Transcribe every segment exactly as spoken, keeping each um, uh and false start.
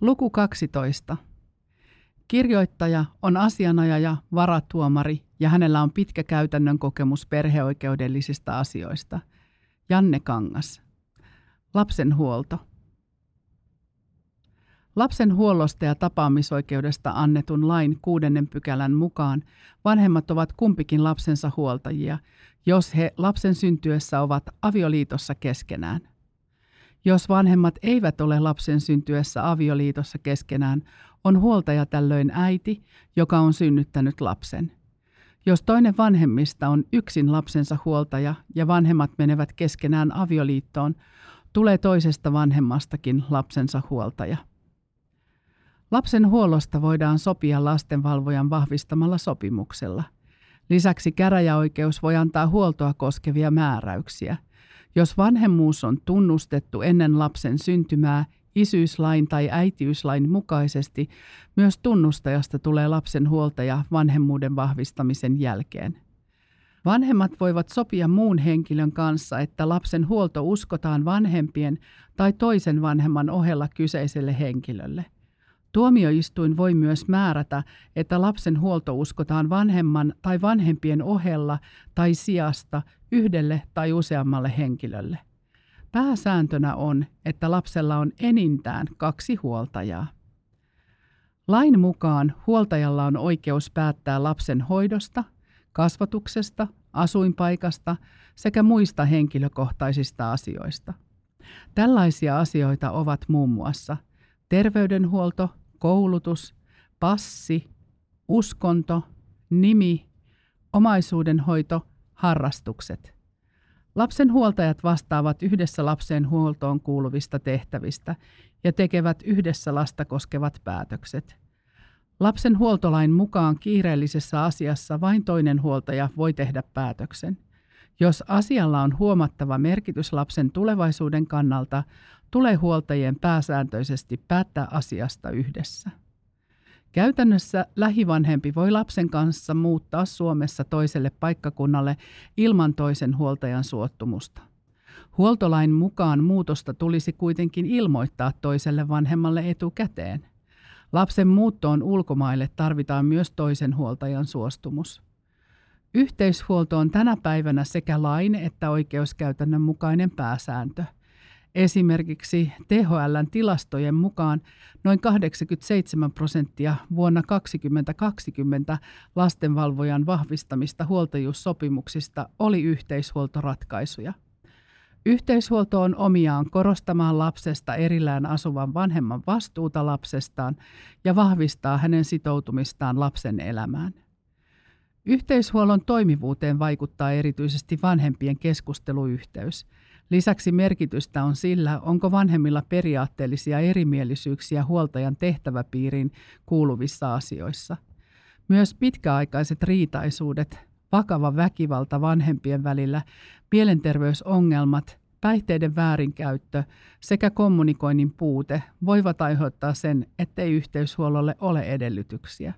Luku kaksitoista. Kirjoittaja on asianajaja, varatuomari ja hänellä on pitkä käytännön kokemus perheoikeudellisista asioista. Janne Kangas. Lapsen huolto. Lapsen huollosta ja tapaamisoikeudesta annetun lain kuudennen pykälän mukaan vanhemmat ovat kumpikin lapsensa huoltajia, jos he lapsen syntyessä ovat avioliitossa keskenään. Jos vanhemmat eivät ole lapsen syntyessä avioliitossa keskenään, on huoltaja tällöin äiti, joka on synnyttänyt lapsen. Jos toinen vanhemmista on yksin lapsensa huoltaja ja vanhemmat menevät keskenään avioliittoon, tulee toisesta vanhemmastakin lapsensa huoltaja. Lapsen huollosta voidaan sopia lastenvalvojan vahvistamalla sopimuksella. Lisäksi käräjäoikeus voi antaa huoltoa koskevia määräyksiä. Jos vanhemmuus on tunnustettu ennen lapsen syntymää isyyslain tai äitiyslain mukaisesti, myös tunnustajasta tulee lapsen huoltaja vanhemmuuden vahvistamisen jälkeen. Vanhemmat voivat sopia muun henkilön kanssa, että lapsen huolto uskotaan vanhempien tai toisen vanhemman ohella kyseiselle henkilölle. Tuomioistuin voi myös määrätä, että lapsen huolto uskotaan vanhemman tai vanhempien ohella tai sijasta yhdelle tai useammalle henkilölle. Pääsääntönä on, että lapsella on enintään kaksi huoltajaa. Lain mukaan huoltajalla on oikeus päättää lapsen hoidosta, kasvatuksesta, asuinpaikasta sekä muista henkilökohtaisista asioista. Tällaisia asioita ovat muun muassa terveydenhuolto, koulutus, passi, uskonto, nimi, omaisuudenhoito, harrastukset. Lapsen huoltajat vastaavat yhdessä lapsen huoltoon kuuluvista tehtävistä ja tekevät yhdessä lasta koskevat päätökset. Lapsen huoltolain mukaan kiireellisessä asiassa vain toinen huoltaja voi tehdä päätöksen. Jos asialla on huomattava merkitys lapsen tulevaisuuden kannalta, tulee huoltajien pääsääntöisesti päättää asiasta yhdessä. Käytännössä lähivanhempi voi lapsen kanssa muuttaa Suomessa toiselle paikkakunnalle ilman toisen huoltajan suostumusta. Huoltolain mukaan muutosta tulisi kuitenkin ilmoittaa toiselle vanhemmalle etukäteen. Lapsen muuttoon ulkomaille tarvitaan myös toisen huoltajan suostumus. Yhteishuolto on tänä päivänä sekä lain että oikeuskäytännön mukainen pääsääntö. Esimerkiksi T H L:n tilastojen mukaan noin kahdeksankymmentäseitsemän prosenttia vuonna kaksituhattakaksikymmentä lastenvalvojan vahvistamista huoltajuussopimuksista oli yhteishuoltoratkaisuja. Yhteishuolto on omiaan korostamaan lapsesta erillään asuvan vanhemman vastuuta lapsestaan ja vahvistaa hänen sitoutumistaan lapsen elämään. Yhteishuollon toimivuuteen vaikuttaa erityisesti vanhempien keskusteluyhteys. Lisäksi merkitystä on sillä, onko vanhemmilla periaatteellisia erimielisyyksiä huoltajan tehtäväpiiriin kuuluvissa asioissa. Myös pitkäaikaiset riitaisuudet, vakava väkivalta vanhempien välillä, mielenterveysongelmat, päihteiden väärinkäyttö sekä kommunikoinnin puute voivat aiheuttaa sen, ettei yhteishuollolle ole edellytyksiä.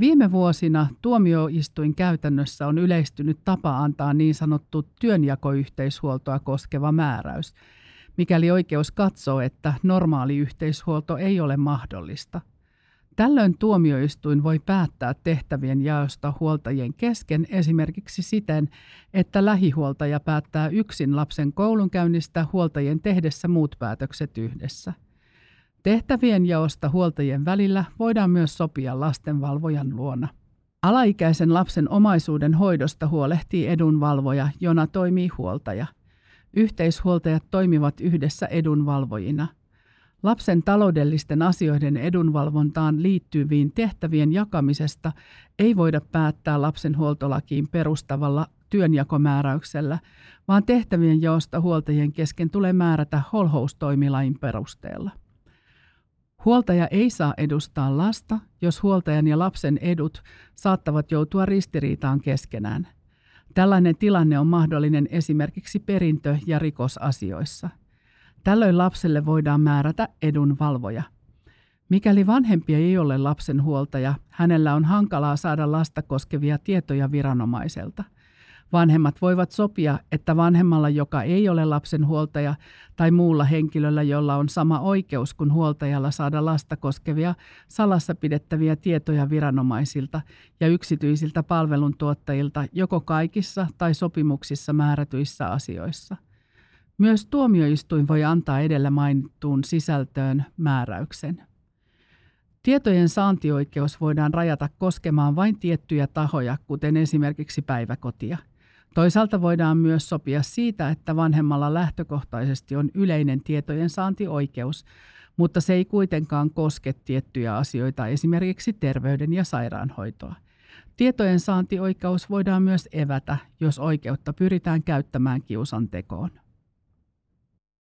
Viime vuosina tuomioistuin käytännössä on yleistynyt tapa antaa niin sanottu työnjakoyhteishuoltoa koskeva määräys, mikäli oikeus katsoo, että normaali yhteishuolto ei ole mahdollista. Tällöin tuomioistuin voi päättää tehtävien jaosta huoltajien kesken esimerkiksi siten, että lähihuoltaja päättää yksin lapsen koulunkäynnistä huoltajien tehdessä muut päätökset yhdessä. Tehtävien jaosta huoltajien välillä voidaan myös sopia lastenvalvojan luona. Alaikäisen lapsen omaisuuden hoidosta huolehtii edunvalvoja, jona toimii huoltaja. Yhteishuoltajat toimivat yhdessä edunvalvojina. Lapsen taloudellisten asioiden edunvalvontaan liittyviin tehtävien jakamisesta ei voida päättää lapsen huoltolakiin perustavalla työnjakomääräyksellä, vaan tehtävien jaosta huoltajien kesken tulee määrätä holhoustoimilain perusteella. Huoltaja ei saa edustaa lasta, jos huoltajan ja lapsen edut saattavat joutua ristiriitaan keskenään. Tällainen tilanne on mahdollinen esimerkiksi perintö- ja rikosasioissa. Tällöin lapselle voidaan määrätä edunvalvoja. Mikäli vanhempi ei ole lapsen huoltaja, hänellä on hankalaa saada lasta koskevia tietoja viranomaiselta. Vanhemmat voivat sopia, että vanhemmalla, joka ei ole lapsen huoltaja, tai muulla henkilöllä, jolla on sama oikeus kuin huoltajalla saada lasta koskevia salassa pidettäviä tietoja viranomaisilta ja yksityisiltä palveluntuottajilta joko kaikissa tai sopimuksissa määrätyissä asioissa. Myös tuomioistuin voi antaa edellä mainittuun sisältöön määräyksen. Tietojen saantioikeus voidaan rajata koskemaan vain tiettyjä tahoja, kuten esimerkiksi päiväkotia. Toisaalta voidaan myös sopia siitä, että vanhemmalla lähtökohtaisesti on yleinen tietojen saantioikeus, mutta se ei kuitenkaan koske tiettyjä asioita, esimerkiksi terveyden ja sairaanhoitoa. Tietojen saantioikeus voidaan myös evätä, jos oikeutta pyritään käyttämään kiusantekoon.